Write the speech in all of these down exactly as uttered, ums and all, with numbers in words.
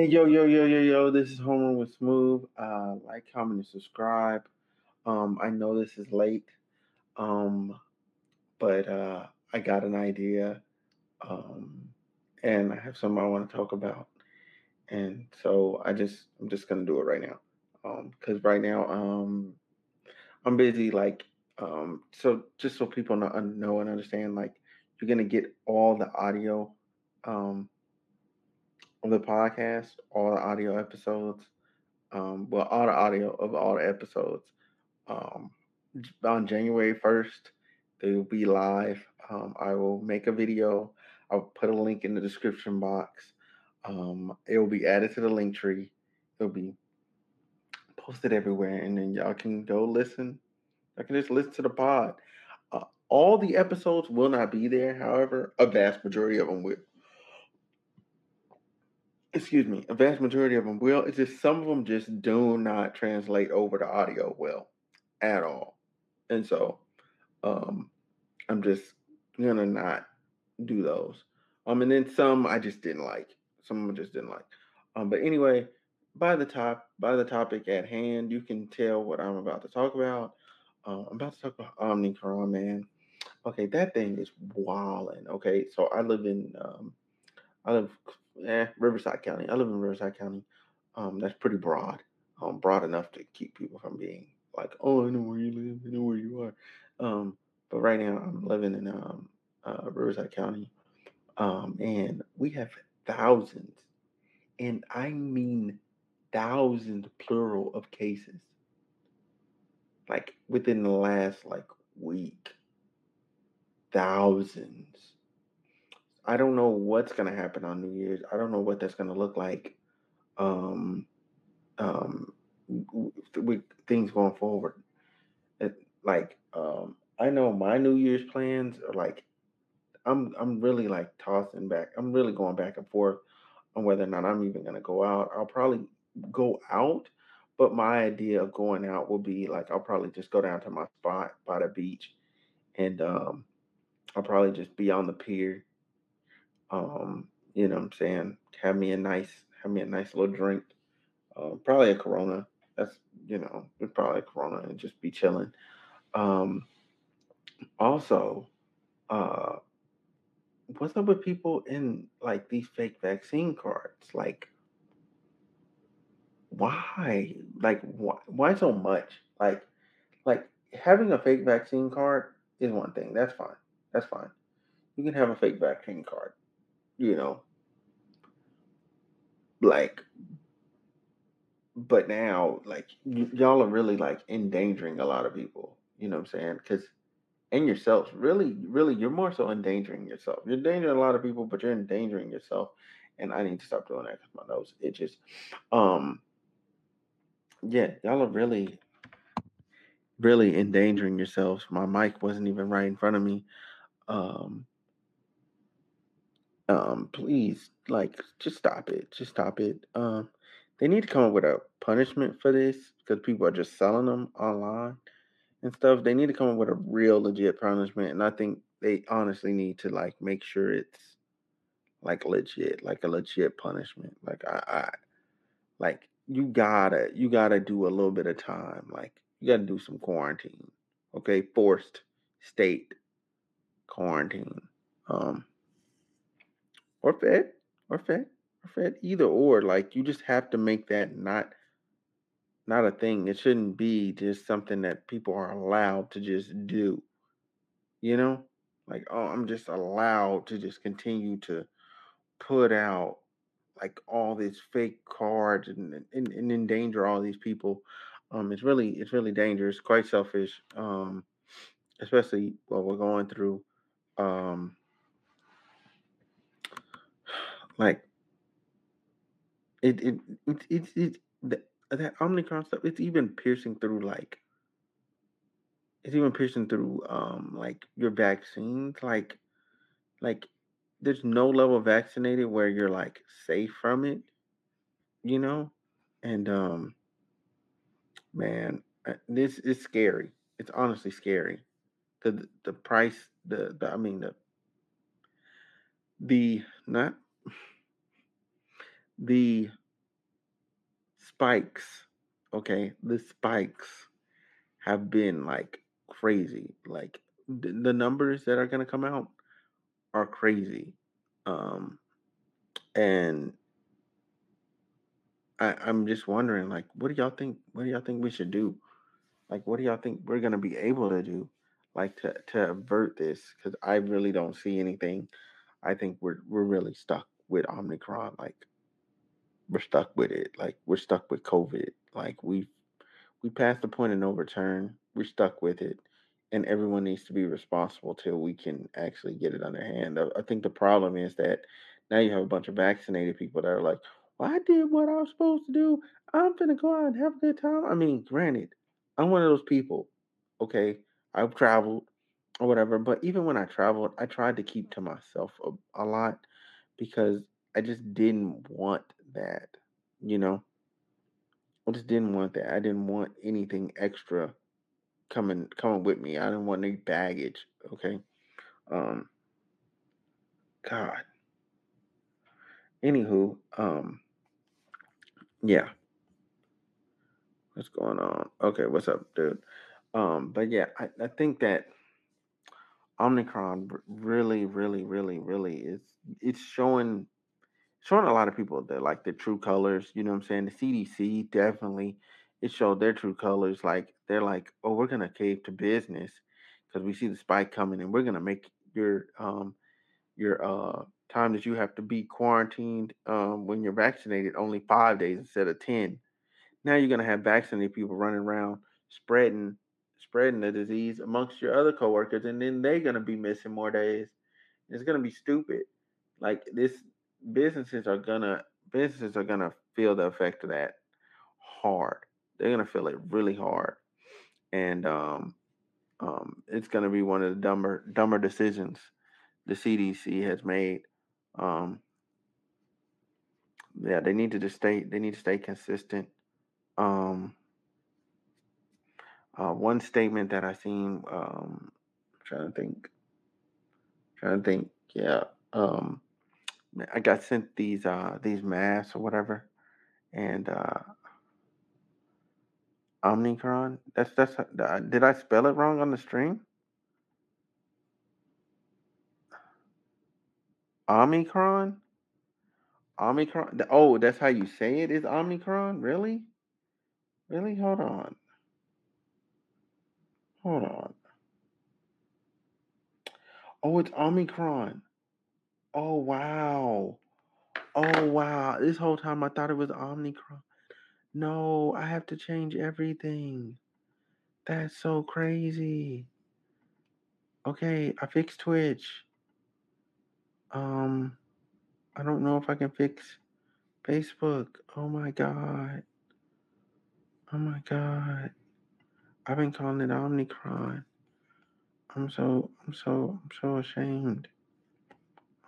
Hey, yo, yo, yo, yo, yo, this is Homer with Smooth. Uh, like, comment, and subscribe. Um, I know this is late, um, but uh, I got an idea, um, and I have something I want to talk about. And so I just, I'm just going to do it right now. Um, because right now, um, I'm busy, like, um, so just so people know and understand, like, you're going to get all the audio, um, of the podcast, all the audio episodes, um, well, all the audio of all the episodes. Um, on January first, they will be live. Um, I will make a video. I'll put a link in the description box. Um, it will be added to the link tree. It will be posted everywhere, and then y'all can go listen. I can just listen to the pod. Uh, all the episodes will not be there. However, a vast majority of them will. Excuse me, a vast majority of them will. It's just some of them just do not translate over to audio well at all. And so um, I'm just going to not do those. Um, and then some I just didn't like. Some of them just didn't like. Um, but anyway, by the top, by the topic at hand, you can tell what I'm about to talk about. Uh, I'm about to talk about Omicron, man. Okay, that thing is wildin'. Okay, so I live in, um, I live Eh, Riverside County. I live in Riverside County. Um, that's pretty broad. Um, broad enough to keep people from being like, oh, I know where you live, I know where you are. Um, but right now I'm living in um uh, Riverside County. Um, and we have thousands, and I mean thousands plural of cases. Like within the last like week. Thousands. I don't know what's going to happen on New Year's. I don't know what that's going to look like um, um, with things going forward. It, like, um, I know my New Year's plans are like, I'm I'm really like tossing back. I'm really going back and forth on whether or not I'm even going to go out. I'll probably go out, but my idea of going out will be like, I'll probably just go down to my spot by the beach, and um, I'll probably just be on the pier. Um, you know what I'm saying? Have me a nice, have me a nice little drink. Uh, probably a Corona. That's, you know, probably a Corona, and just be chilling. Um, also, uh, what's up with people in like these fake vaccine cards? Like, why? Like, why, why so much? Like, like having a fake vaccine card is one thing. That's fine. That's fine. You can have a fake vaccine card. You know, like, but now, like, y- y'all are really, like, endangering a lot of people, you know what I'm saying? Because, and yourselves, really, really, you're more so endangering yourself. You're endangering a lot of people, but you're endangering yourself, and I need to stop doing that because my nose itches. Um, yeah, y'all are really, really endangering yourselves. My mic wasn't even right in front of me. Um... Um, please, like, just stop it. Just stop it. Um, they need to come up with a punishment for this because people are just selling them online and stuff. They need to come up with a real legit punishment. And I think they honestly need to, like, make sure it's, like, legit. Like, a legit punishment. Like, I, I like, you gotta, you gotta do a little bit of time. Like, you gotta do some quarantine. Okay? Forced state quarantine. Um. Or fed, or fed, or fed, either or. Like, you just have to make that not, not a thing. It shouldn't be just something that people are allowed to just do, you know? Like, oh, I'm just allowed to just continue to put out, like, all these fake cards and, and, and endanger all these people. Um, it's really, it's really dangerous, quite selfish, um, especially what we're going through, um, Like, it, it, it, it, it that, that Omicron stuff, it's even piercing through, like, it's even piercing through, um, like, your vaccines. Like, like, there's no level vaccinated where you're, like, safe from it, you know? And, um, man, this is scary. It's honestly scary. The, the price, the, the, I mean, the, the, not, The spikes, okay, the spikes have been like crazy. Like th- the numbers that are going to come out are crazy. Um, and I, I'm just wondering, like, what do y'all think? What do y'all think we should do? Like, what do y'all think we're going to be able to do, like, to, to avert this? Because I really don't see anything. I think we're we're really stuck with Omicron. Like, we're stuck with it. Like, we're stuck with COVID. Like, we we passed the point of no return. We're stuck with it. And everyone needs to be responsible till we can actually get it under hand. I, I think the problem is that now you have a bunch of vaccinated people that are like, well, I did what I was supposed to do. I'm going to go out and have a good time. I mean, granted, I'm one of those people, okay? I've traveled or whatever, but even when I traveled, I tried to keep to myself a, a lot because I just didn't want that, you know? I just didn't want that. I didn't want anything extra coming coming with me. I didn't want any baggage, okay? Um, God. Anywho, um, yeah. What's going on? Okay, what's up, dude? Um, but yeah, I, I think that Omicron really, really, really, really is it's showing showing a lot of people that like the true colors. You know what I'm saying? The C D C definitely it showed their true colors. Like they're like, oh, we're gonna cave to business because we see the spike coming, and we're gonna make your um your uh time that you have to be quarantined um when you're vaccinated only five days instead of ten. Now you're going to have vaccinated people running around spreading spreading the disease amongst your other coworkers, and then they're going to be missing more days. It's going to be stupid. Like this, businesses are going to businesses are going to feel the effect of that hard. They're going to feel it really hard, and um, um, it's going to be one of the dumber dumber decisions the C D C has made. Um, yeah, they need to just stay. They need to stay consistent. Um, uh, one statement that I seen, um, I'm trying to think, I'm trying to think, yeah, um, I got sent these, uh, these masks or whatever, and, uh, Omicron, that's, that's, uh, did I spell it wrong on the stream? Omicron? Omicron? Oh, that's how you say it is Omicron? Really? Really? Hold on. Hold on. Oh, it's Omicron. Oh, wow. Oh, wow. This whole time I thought it was Omicron. No, I have to change everything. That's so crazy. Okay, I fixed Twitch. Um, I don't know if I can fix Facebook. Oh, my God. Oh my God. I've been calling it Omicron. I'm so, I'm so, I'm so ashamed.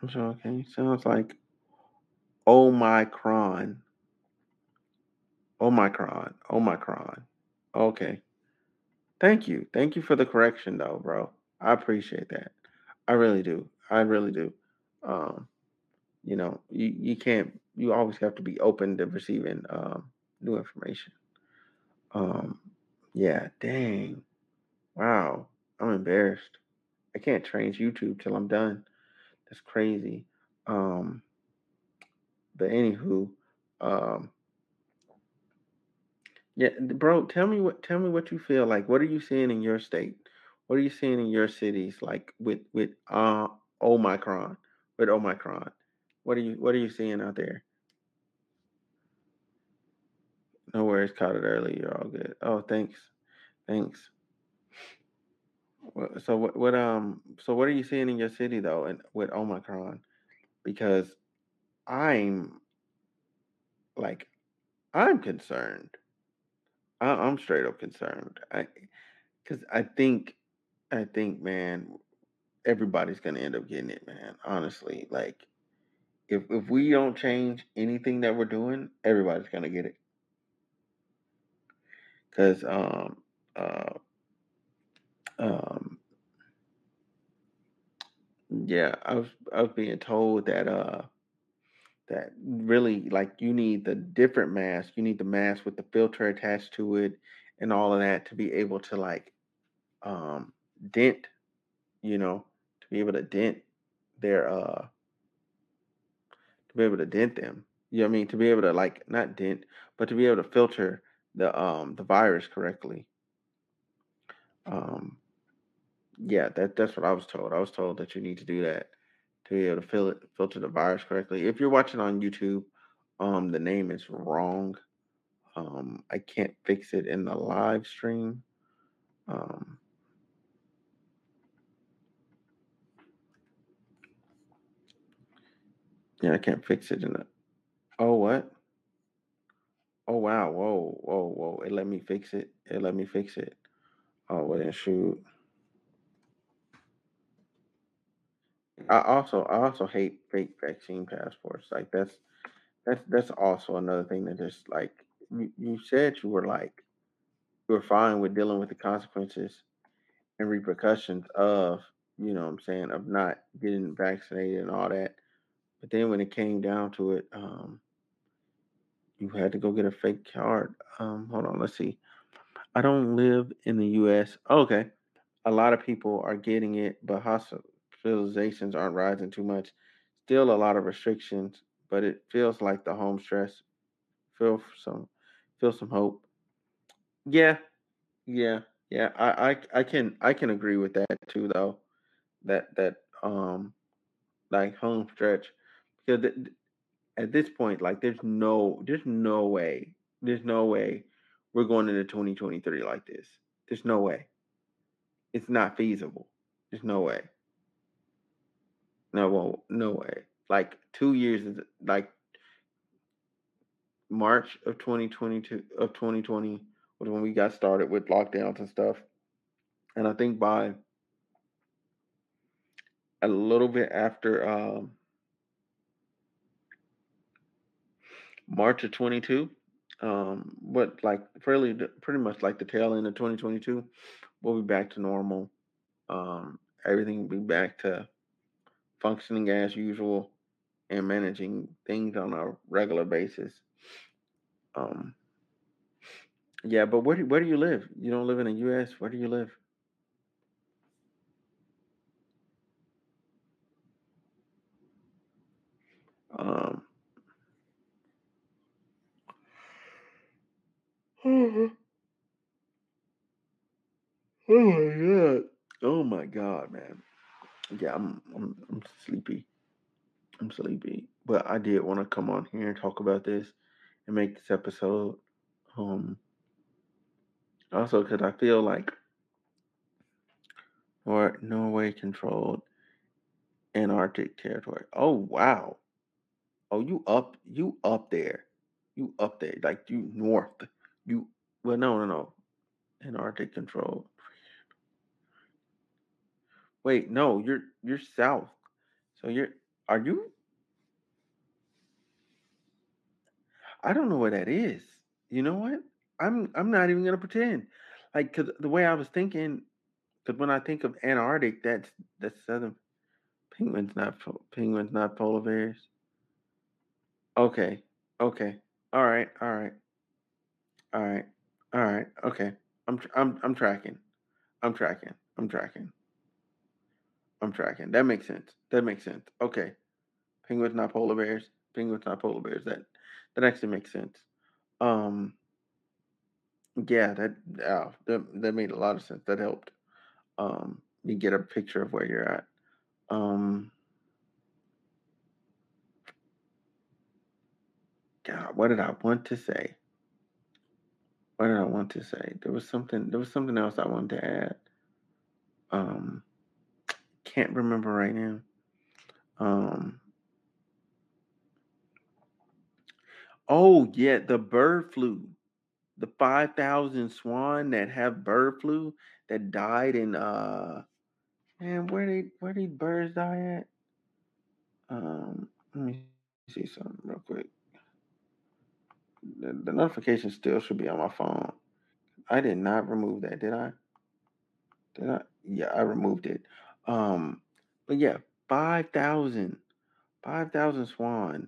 I'm so okay. Sounds like Omicron. Omicron. Omicron. Okay. Thank you. Thank you for the correction though, bro. I appreciate that. I really do. I really do. Um, you know, you, you can't, you always have to be open to receiving um, new information. Um, yeah, dang. Wow. I'm embarrassed. I can't change YouTube till I'm done. That's crazy. Um, but anywho, um, yeah, bro, tell me what, tell me what you feel like. What are you seeing in your state? What are you seeing in your cities? Like with, with, uh, Omicron, with Omicron, what are you, what are you seeing out there? No worries, caught it early. You're all good. Oh, thanks, thanks. So what? What? Um. So what are you seeing in your city though, and with Omicron? Because I'm like, I'm concerned. I, I'm straight up concerned. I, because I think, I think, man, everybody's gonna end up getting it, man. Honestly, like, if if we don't change anything that we're doing, everybody's gonna get it. Cause um uh um yeah I was I was being told that uh that really, like, you need the different mask. You need the mask with the filter attached to it and all of that to be able to, like, um, dent, you know, to be able to dent their, uh, to be able to dent them. You know what I mean? To be able to, like, not dent, but to be able to filter the, um, the virus correctly. Um, yeah, that, that's what I was told. I was told that you need to do that to be able to fil- filter the virus correctly. If you're watching on YouTube, um, the name is wrong. Um, I can't fix it in the live stream. Um, yeah, I can't fix it in the, oh, what? Oh, wow. Whoa, whoa, whoa. It let me fix it. It let me fix it. Oh, well, then shoot. I also I also hate fake vaccine passports. Like, that's that's that's also another thing that just, like, you, you said you were like you were fine with dealing with the consequences and repercussions of, you know what I'm saying, of not getting vaccinated and all that. But then when it came down to it, um, you had to go get a fake card. Um, hold on, let's see. I don't live in the U S Oh, okay. A lot of people are getting it, but hospitalizations aren't rising too much. Still a lot of restrictions, but it feels like the home stress. Feel some feel some hope. Yeah. Yeah. Yeah. I, I, I can I can agree with that too, though. That that um like home stretch. Because th- at this point, like there's no there's no way. There's no way. We're going into twenty twenty-three like this. There's no way. It's not feasible. There's no way. No, well, no way. Like two years is like March of twenty twenty-two of twenty twenty was when we got started with lockdowns and stuff. And I think by a little bit after um, March of twenty-two. Um, but like fairly, pretty much like the tail end of twenty twenty-two, we'll be back to normal. Um, everything will be back to functioning as usual and managing things on a regular basis. Um, yeah, but where do where do you live? You don't live in the U S. Where do you live? Um. Oh my god! Oh my god, man! Yeah, I'm, I'm, I'm sleepy. I'm sleepy, but I did want to come on here and talk about this and make this episode. Um, also, because I feel like, or Norway controlled Antarctic territory. Oh wow! Oh, you up? You up there? You up there? Like you north? You well no no no Antarctic control. Wait, no, you're you're south. So you're are you? I don't know where that is. You know what? I'm I'm not even gonna pretend. Like, cause the way I was thinking, cause when I think of Antarctic, that's that's southern. Penguins not penguins not polar bears. Okay, okay, all right, all right. All right. All right. Okay. I'm tr- I'm I'm tracking. I'm tracking. I'm tracking. I'm tracking. That makes sense. That makes sense. Okay. Penguins not polar bears. Penguins not polar bears. That that actually makes sense. Um yeah, that oh, that that made a lot of sense. That helped. Um you get a picture of where you're at. Um God, what did I want to say? What did I want to say? There was something. There was something else I wanted to add. Um, can't remember right now. Um. Oh yeah, the bird flu, the five thousand swan that have bird flu that died in uh, man, where they where these birds die at? Um, let me see something real quick. The, the notification still should be on my phone. I did not remove that, did I? Did I? Yeah, I removed it. Um, but yeah, five thousand, five thousand swan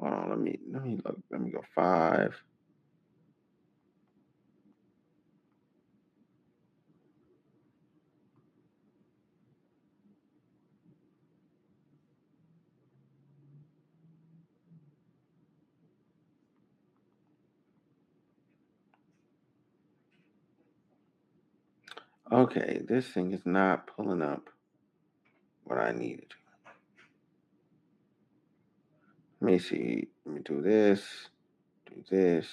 Hold on, let me let me look, let me go five. Okay, this thing is not pulling up what I needed. Let me see. Let me do this. Do this.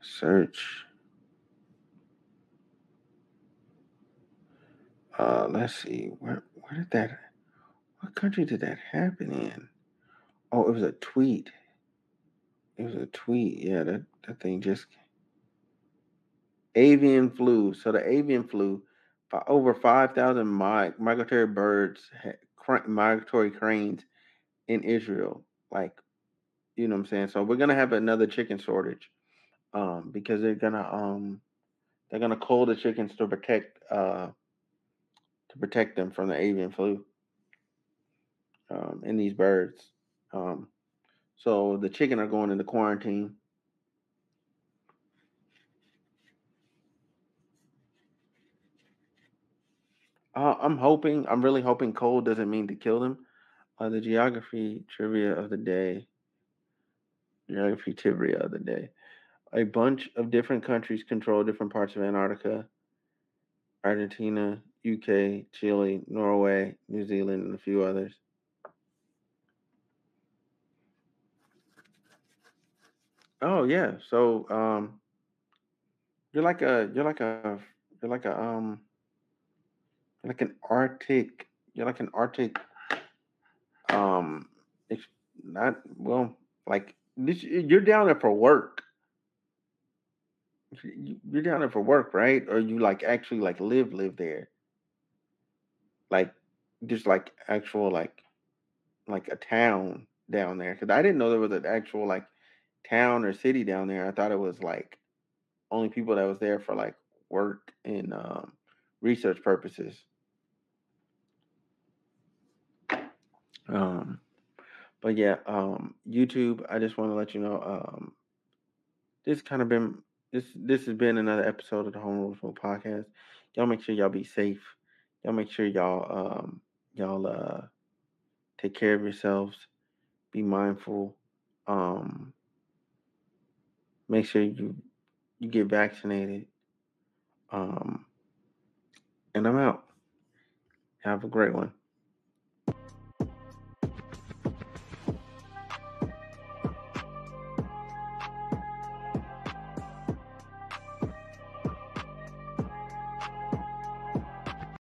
Search. Uh, let's see. Where where did that? What country did that happen in? Oh, it was a tweet. It was a tweet. Yeah, that, that thing just. Avian flu. So the avian flu, over five thousand migratory birds, migratory cranes in Israel. Like, you know what I'm saying? So we're going to have another chicken shortage um, because they're going to um, they're going to cull the chickens to protect uh, to protect them from the avian flu um, in these birds. Um, so the chicken are going into quarantine. Uh, I'm hoping, I'm really hoping cold doesn't mean to kill them. Uh, the geography trivia of the day, geography trivia of the day. A bunch of different countries control different parts of Antarctica, Argentina, U K, Chile, Norway, New Zealand, and a few others. Oh yeah, so um, you're like a, you're like a, you're like a, um. Like an Arctic, you're like an Arctic, um, it's not, well, like, this, you're down there for work. You're down there for work, right? Or you, like, actually, like, live, live there. Like, just, like, actual, like, like a town down there. Because I didn't know there was an actual, like, town or city down there. I thought it was, like, only people that was there for, like, work and, um, research purposes. Um, but yeah, um, YouTube, I just want to let you know, um, this kind of been, this, this has been another episode of the Home Rules Football Podcast. Y'all make sure y'all be safe. Y'all make sure y'all, um, y'all, uh, take care of yourselves, be mindful. Um, make sure you, you get vaccinated. Um, And I'm out. Have a great one.